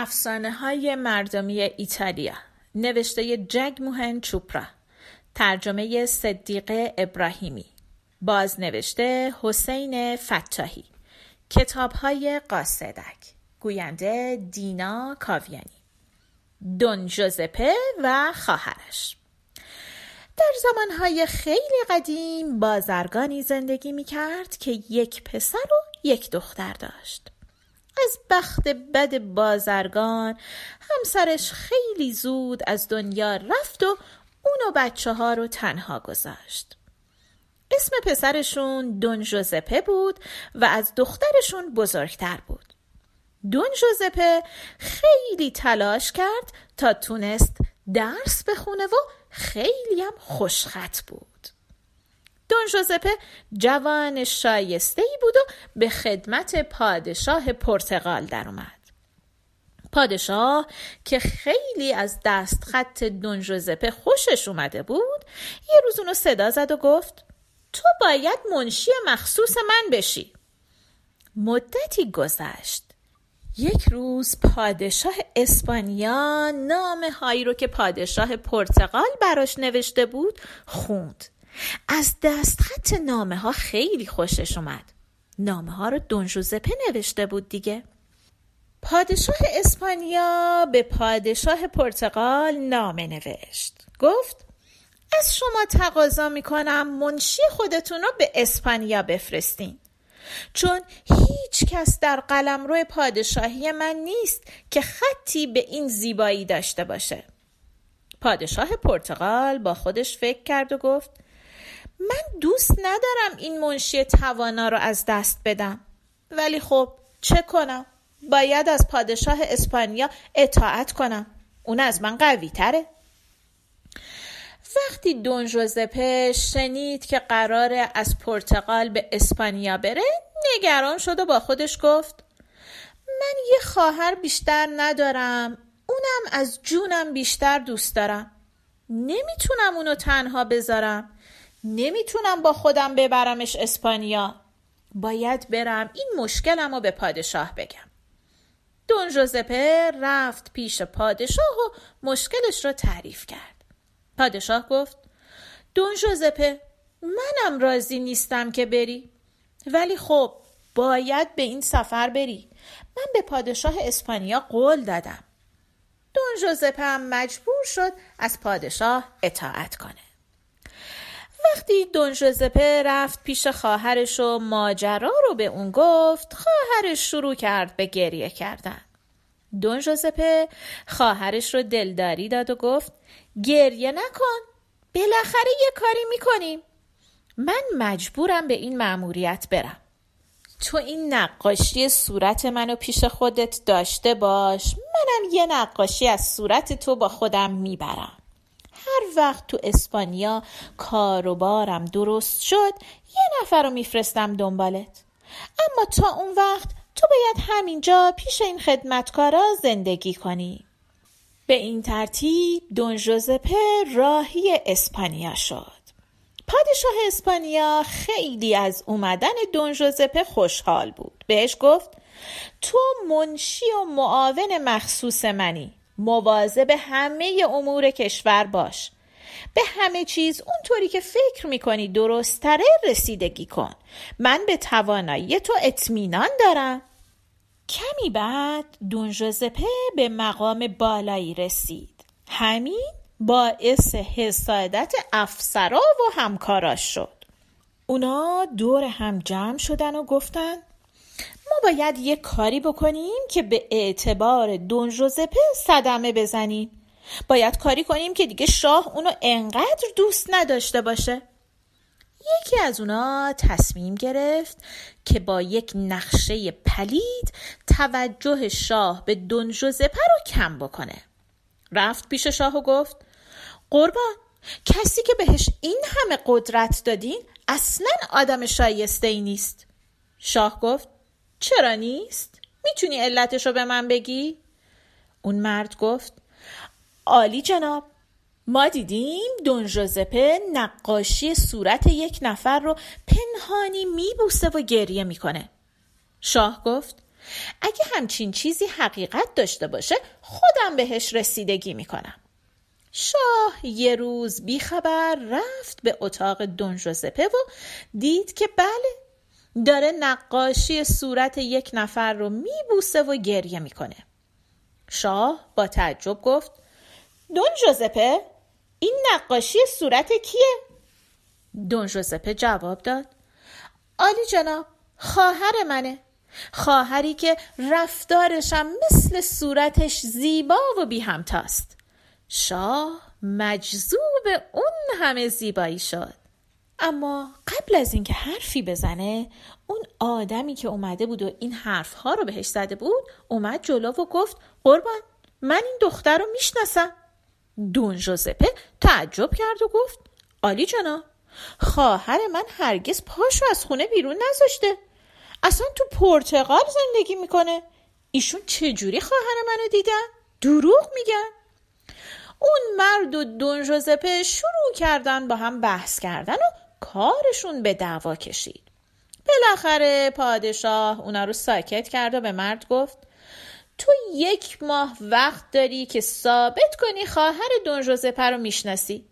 افسانه‌های مردمی ایتالیا، نوشته جگ موهن چوپرا، ترجمه صدیقه ابراهیمی، بازنوشته حسین فتاحی، کتاب‌های قاصدک، گوینده دینا کاویانی، دون جوزپه و خواهرش. در زمانهای خیلی قدیم بازرگانی زندگی می‌کرد که یک پسر و یک دختر داشت. از بخت بد بازرگان همسرش خیلی زود از دنیا رفت و اون و بچه ها رو تنها گذاشت. اسم پسرشون دون جوزپه بود و از دخترشون بزرگتر بود. دون جوزپه خیلی تلاش کرد تا تونست درس بخونه و خیلی هم خوشخط بود. دون جوزپه جوان شایسته‌ای بود و به خدمت پادشاه پرتغال در اومد. پادشاه که خیلی از دستخط دون جوزپه خوشش اومده بود، یه روز اونو صدا زد و گفت تو باید منشی مخصوص من بشی. مدتی گذشت. یک روز پادشاه اسپانیا نامه‌هایی رو که پادشاه پرتغال براش نوشته بود خوند. از دستخط نامه‌ها خیلی خوشش اومد. نامه‌ها رو دون جوزپه نوشته بود دیگه. پادشاه اسپانیا به پادشاه پرتغال نامه نوشت. گفت از شما تقاضا میکنم منشی خودتون رو به اسپانیا بفرستین، چون هیچ کس در قلمرو پادشاهی من نیست که خطی به این زیبایی داشته باشه. پادشاه پرتغال با خودش فکر کرد و گفت من دوست ندارم این منشی توانا رو از دست بدم، ولی خب چه کنم؟ باید از پادشاه اسپانیا اطاعت کنم، اون از من قوی تره. وقتی دون جوزپه شنید که قراره از پرتغال به اسپانیا بره، نگران شد و با خودش گفت من یه خواهر بیشتر ندارم، اونم از جونم بیشتر دوست دارم، نمیتونم اونو تنها بذارم، نمیتونم با خودم ببرمش اسپانیا، باید برم این مشکلم رو به پادشاه بگم. دون جوزپه رفت پیش پادشاه و مشکلش رو تعریف کرد. پادشاه گفت دون جوزپه منم راضی نیستم که بری، ولی خب باید به این سفر بری، من به پادشاه اسپانیا قول دادم. دون جوزپه هم مجبور شد از پادشاه اطاعت کنه. وقتی دون جوزپه رفت پیش خواهرش و ماجرا رو به اون گفت، خواهرش شروع کرد به گریه کردن. دون جوزپه خواهرش رو دلداری داد و گفت گریه نکن، بالاخره یه کاری میکنیم، من مجبورم به این مأموریت برم، تو این نقاشی صورت منو پیش خودت داشته باش، منم یه نقاشی از صورت تو با خودم میبرم. هر وقت تو اسپانیا کار و بارم درست شد یه نفر رو میفرستم دنبالت، اما تا اون وقت تو باید همینجا پیش این خدمتکارا زندگی کنی. به این ترتیب دون جوزپه راهی اسپانیا شد. پادشاه اسپانیا خیلی از اومدن دون جوزپه خوشحال بود. بهش گفت تو منشی و معاون مخصوص منی، مواظب همه امور کشور باش، به همه چیز اونطوری که فکر میکنی درست تره رسیدگی کن، من به توانایی تو اطمینان دارم. کمی بعد دون جوزپه به مقام بالایی رسید. همین باعث حسادت افسرا و همکاراش شد. اونا دور هم جمع شدن و گفتن ما باید یه کاری بکنیم که به اعتبار دون جوزپه صدمه بزنیم، باید کاری کنیم که دیگه شاه اونو انقدر دوست نداشته باشه. یکی از اونا تصمیم گرفت که با یک نقشه پلید توجه شاه به دون جوزپه رو کم بکنه. رفت پیش شاه و گفت قربان، کسی که بهش این همه قدرت دادین اصلاً آدم شایسته‌ای نیست. شاه گفت چرا نیست؟ میتونی علتش رو به من بگی؟ اون مرد گفت عالی جناب، ما دیدیم دون جوزپه نقاشی صورت یک نفر رو پنهانی میبوسه و گریه میکنه. شاه گفت اگه همچین چیزی حقیقت داشته باشه خودم بهش رسیدگی میکنم. شاه یه روز بیخبر رفت به اتاق دون ژوزپه و دید که بله داره نقاشی صورت یک نفر رو میبوسه و گریه میکنه. شاه با تعجب گفت دون ژوزپه این نقاشی صورت کیه؟ دون ژوزپه جواب داد عالی جناب خواهر منه، خواهری که رفتارشم مثل صورتش زیبا و بی همتاست. شاه مجذوب اون همه زیبایی شد، اما قبل از اینکه حرفی بزنه اون آدمی که اومده بود و این حرفها رو بهش زده بود اومد جلو و گفت قربان من این دختر رو میشناسم. دون ژوزپه تعجب کرد و گفت عالی جناب خواهر من هرگز پاشو از خونه بیرون نذاشته، اصلا تو پرتغال زندگی میکنه. ایشون چجوری خواهر منو دیدن؟ دروغ میگن. اون مرد و دون ژوزپه شروع کردن با هم بحث کردن و کارشون به دعوا کشید. بالاخره پادشاه اونا رو ساکت کرد و به مرد گفت تو 1 ماه وقت داری که ثابت کنی خواهر دون ژوزپه رو میشناسی.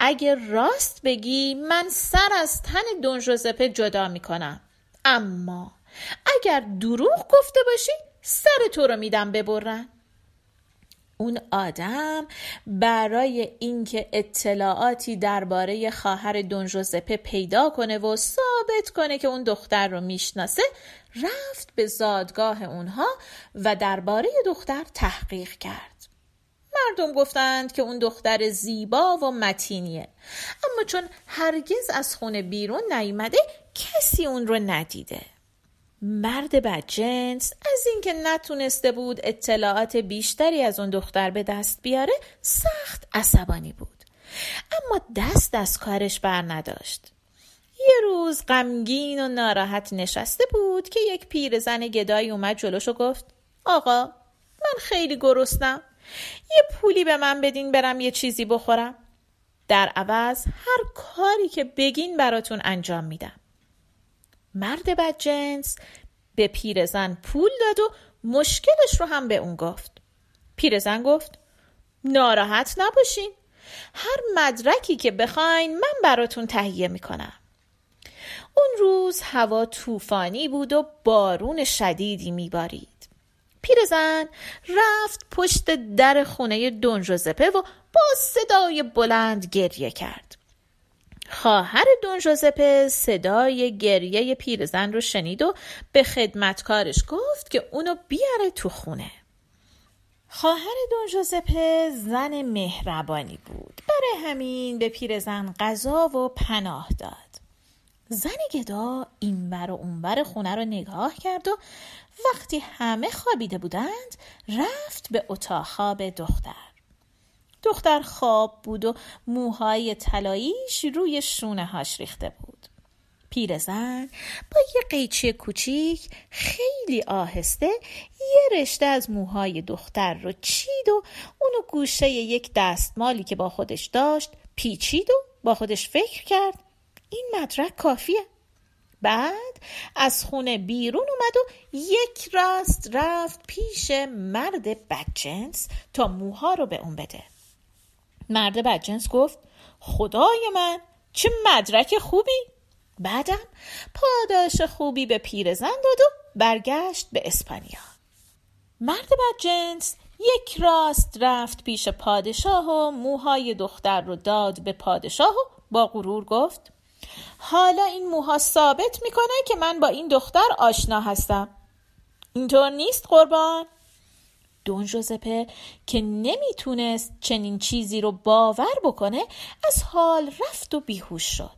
اگه راست بگی من سر از تن دون ژوزپه جدا میکنم، اما اگر دروغ گفته باشی سر تو رو میدم ببرن. اون آدم برای اینکه اطلاعاتی درباره خواهر دون ژوزپه پیدا کنه و ثابت کنه که اون دختر رو میشناسه رفت به زادگاه اونها و درباره دختر تحقیق کرد. مردم گفتند که اون دختر زیبا و متینیه، اما چون هرگز از خونه بیرون نیامده کسی اون رو ندیده. مرد بدجنس از اینکه نتونسته بود اطلاعات بیشتری از اون دختر به دست بیاره سخت عصبانی بود، اما دست از کارش بر نداشت. یه روز غمگین و ناراحت نشسته بود که یک پیرزن گدایی اومد جلوش و گفت آقا من خیلی گرسنم، یه پولی به من بدین برم یه چیزی بخورم، در عوض هر کاری که بگین براتون انجام میدم. مرد بدجنس به پیرزن پول داد و مشکلش رو هم به اون گفت. پیرزن گفت ناراحت نباشین، هر مدرکی که بخواین من براتون تهیه میکنم. اون روز هوا طوفانی بود و بارون شدیدی میبارید. پیرزن رفت پشت در خونه دون ژوزپه و با صدای بلند گریه کرد. خواهر دون ژوزپه صدای گریه پیرزن رو شنید و به خدمتکارش گفت که اونو بیاره تو خونه. خواهر دون ژوزپه زن مهربانی بود، برای همین به پیرزن غذا و پناه داد. زن گدا اینور و اونور خونه رو نگاه کرد و وقتی همه خوابیده بودند رفت به اتاق خواب دختر. دختر خواب بود و موهای طلاییش روی شونه هاش ریخته بود. پیرزن با یه قیچی کوچیک خیلی آهسته یه رشته از موهای دختر رو چید و اونو گوشه یک دستمالی که با خودش داشت پیچید و با خودش فکر کرد این مدرک کافیه. بعد از خونه بیرون اومد و یک راست رفت پیش مرد بدجنس تا موها رو به اون بده. مرد بدجنس گفت خدای من چه مدرک خوبی. بعدم پاداش خوبی به پیرزن داد و برگشت به اسپانیا. مرد بدجنس یک راست رفت پیش پادشاه و موهای دختر رو داد به پادشاه و با غرور گفت حالا این موها ثابت میکنه که من با این دختر آشنا هستم. اینطور نیست قربان؟ دون ژوزپه که نمیتونست چنین چیزی رو باور بکنه از حال رفت و بیهوش شد.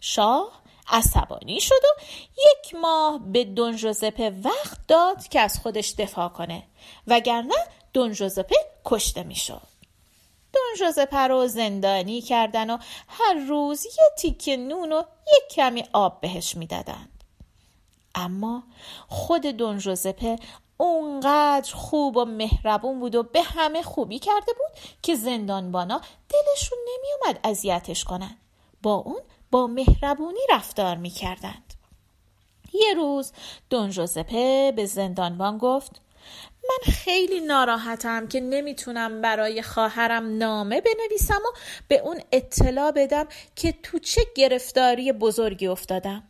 شاه عصبانی شد و 1 ماه به دون ژوزپه وقت داد که از خودش دفاع کنه، وگرنه دون ژوزپه کشته میشد. دون ژوزپه رو زندانی کردن و هر روز یه تیکه نون و یک کمی آب بهش میدادند. اما خود دون ژوزپه اونقدر خوب و مهربون بود و به همه خوبی کرده بود که زندانبانا دلشون نمیومد اذیتش کنن، با اون با مهربونی رفتار میکردند. یه روز دون ژوزپه به زندانبان گفت: من خیلی ناراحتم که نمیتونم برای خواهرم نامه بنویسم و به اون اطلاع بدم که تو چه گرفتاری بزرگی افتادم.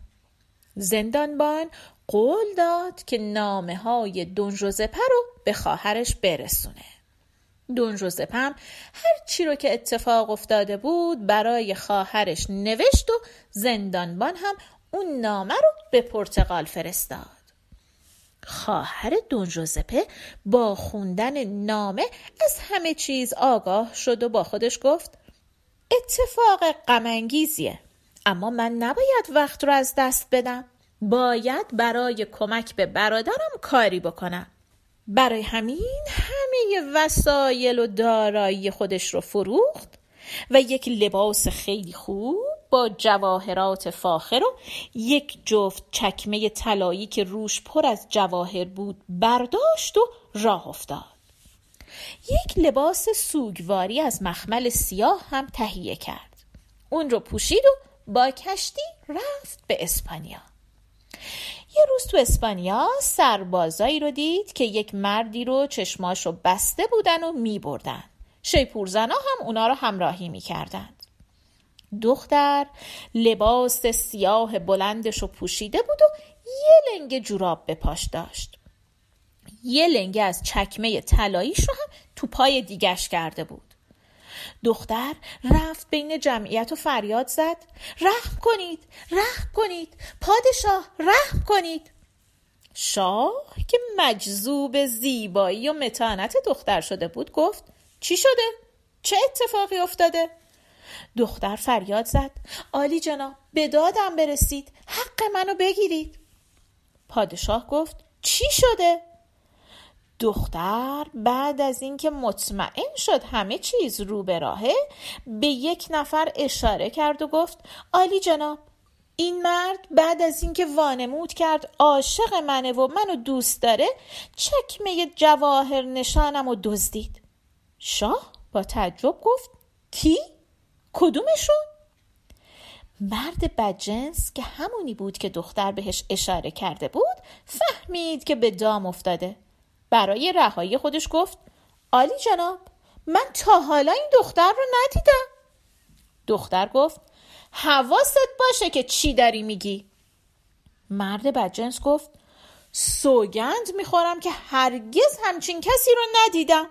زندانبان قول داد که نامه های دون ژوزپه رو به خواهرش برسونه. دون ژوزپه هم هر چی رو که اتفاق افتاده بود برای خواهرش نوشت و زندانبان هم اون نامه رو به پرتغال فرستاد. خواهر دون ژوزپه با خوندن نامه از همه چیز آگاه شد و با خودش گفت: اتفاق غم انگیزیه، اما من نباید وقت رو از دست بدم. باید برای کمک به برادرم کاری بکنم. برای همین همه وسایل و دارایی خودش رو فروخت و یک لباس خیلی خوب با جواهرات فاخر و یک جفت چکمه طلایی که روش پر از جواهر بود برداشت و راه افتاد. یک لباس سوگواری از مخمل سیاه هم تهیه کرد. اون رو پوشید و با کشتی رفت به اسپانیا. یه روز تو اسپانیا سربازایی رو دید که یک مردی رو چشماشو بسته بودن و می بردن. شیپورزنا هم اونا رو همراهی می کردند. دختر لباس سیاه بلندشو پوشیده بود و یه لنگه جوراب به پاش داشت. یه لنگه از چکمه طلاییش رو هم تو پای دیگش کرده بود. دختر رفت بین جمعیت و فریاد زد: رحم کنید، رحم کنید، پادشاه رحم کنید. شاه که مجذوب زیبایی و متانت دختر شده بود گفت: چی شده؟ چه اتفاقی افتاده؟ دختر فریاد زد: عالی جناب، به دادم برسید، حق منو بگیرید. پادشاه گفت: چی شده؟ دختر بعد از اینکه مطمئن شد همه چیز رو به راهه به یک نفر اشاره کرد و گفت: عالی جناب، این مرد بعد از اینکه وانمود کرد عاشق منه و منو دوست داره چکمه جواهر نشانم رو دزدید. شاه با تعجب گفت: کی؟ کدومشون؟ مرد بدجنس که همونی بود که دختر بهش اشاره کرده بود فهمید که به دام افتاده. برای رهایی خودش گفت: عالی جناب، من تا حالا این دختر رو ندیدم. دختر گفت: حواست باشه که چی داری میگی. مرد بدجنس گفت: سوگند میخورم که هرگز همچین کسی رو ندیدم.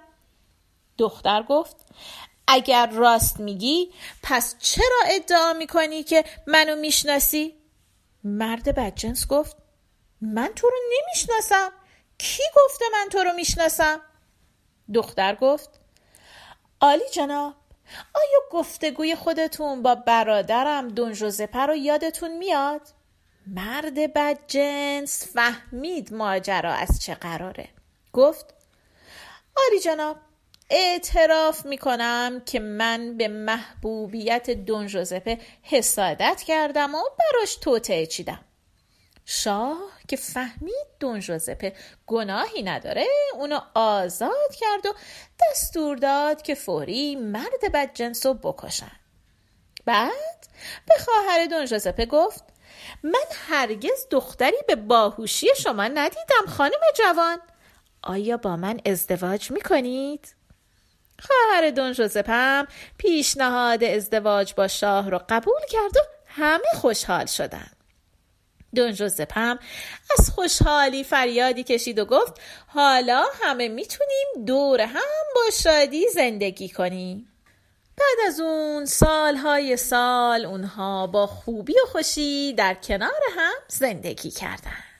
دختر گفت: اگر راست میگی پس چرا ادعا میکنی که منو میشناسی؟ مرد بدجنس گفت: من تو رو نمیشناسم. کی گفته من تو رو میشناسم؟ دختر گفت: عالی جناب، آیا گفتگوی خودتون با برادرم دون ژوزپه رو یادتون میاد؟ مرد بدجنس فهمید ماجرا از چه قراره. گفت: عالی جناب، اعتراف میکنم که من به محبوبیت دون ژوزپه حسادت کردم و براش توطئه چیدم. شاه که فهمید دون ژوزپه گناهی نداره اونو آزاد کرد و دستور داد که فوری مرد بدجنس رو بکشن. بعد به خواهر دون ژوزپه گفت: من هرگز دختری به باهوشی شما ندیدم خانم جوان، آیا با من ازدواج میکنید؟ خواهر دون ژوزپه هم پیشنهاد ازدواج با شاه رو قبول کرد و همه خوشحال شدن. دون ژوزپه هم از خوشحالی فریادی کشید و گفت: حالا همه میتونیم دور هم با شادی زندگی کنیم. بعد از اون سالهای سال اونها با خوبی و خوشی در کنار هم زندگی کردن.